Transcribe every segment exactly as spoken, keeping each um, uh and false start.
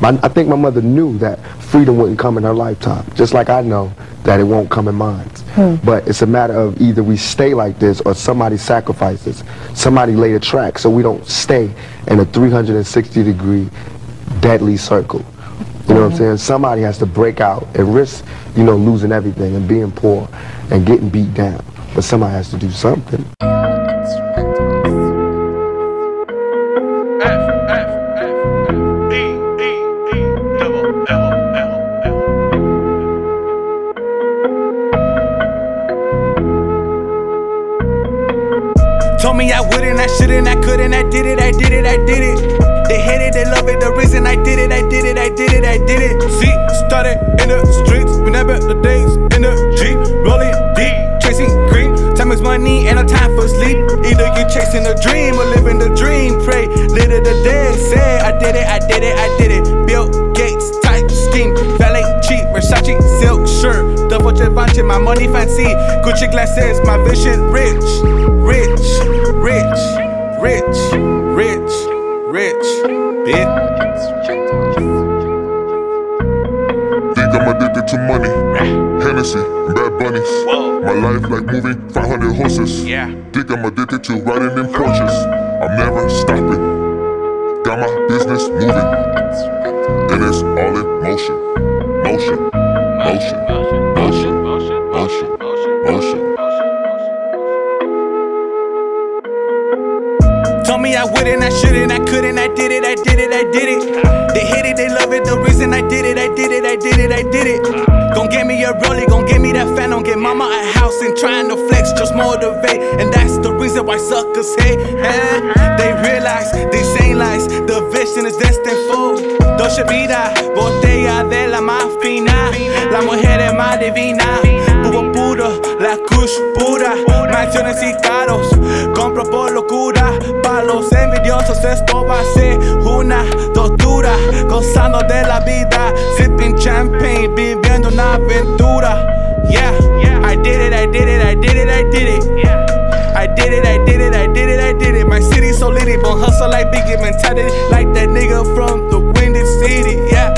My, I think my mother knew that freedom wouldn't come in her lifetime, just like I know that it won't come in mine. Hmm. But it's a matter of either we stay like this or somebody sacrifices. Somebody laid a track so we don't stay in a three hundred sixty degree deadly circle. You know what I'm saying? Somebody has to break out and risk, you know, losing everything and being poor and getting beat down. But somebody has to do something. Told me I wouldn't, I shouldn't, I couldn't, I did it, I did it, I did it. They hate it, they love it, the reason I did it, I did it, I did it, I did it. See, started in the streets, remember the days in the Jeep, rolling deep, chasing green. Time is money, ain't no time for sleep. Either you chasing a dream or living the dream. Pray, later the dead said, I did it, I did it, I did it. Bill Gates type scheme, valet cheap, Versace silk shirt, double Givenchy, my money fancy, Gucci glasses, my vision rich, rich, rich, rich, rich. Rich, bitch. Think I'm addicted to money. Hennessy, bad bunnies. Whoa. My life like moving five hundred horses. Yeah. Think I'm addicted to riding in Porsches. I'm never stopping. Got my business moving. And it's all in motion. Motion, motion, motion, motion, motion, motion. motion. Told me I wouldn't, I shouldn't, I couldn't, I did it, I did it, I did it. They hate it, they love it, the reason I did it, I did it, I did it, I did it. Gon' get me a Rollie, gon' get me that fan, gon' get mama a house and trying to flex, just motivate. And that's the reason why suckers hate, eh? They realize, they say lies, the vision is destined for. Dolce Vida, botella de la más fina, la mujer es más divina. Pugo puro, la kush pura, mansiones y caros, compro por locura. Los envidiosos esto va a ser una tortura, gozando de la vida, sipping champagne, viviendo una aventura. Yeah, I did it, I did it, I did it, I did it. I did it, I did it, I did it, I did it. My city so litty, but hustle like Biggie mentality, like that nigga from the Windy City. Yeah,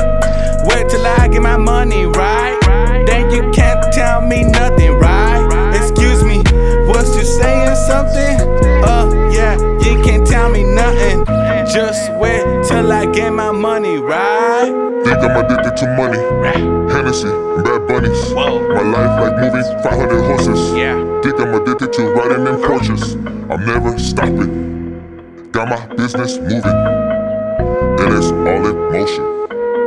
wait till I get my money right, then you can't tell me nothing, right? Excuse me, was you saying something? Uh, yeah, you can't tell me nothing. Just wait till I get my money, right? Think I'm addicted to money. Hennessy, bad bunnies. Whoa. My life like movies, five hundred horses. Yeah. Think I'm addicted to riding in Porsches. I'm never stopping. Got my business moving. And it's all in motion.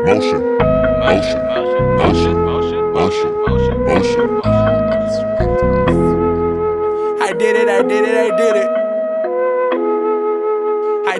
Motion, motion, motion, motion, motion, motion, motion. I did it, I did it, I did it. I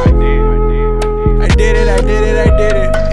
I did, I did, I did it, I did it, I did it.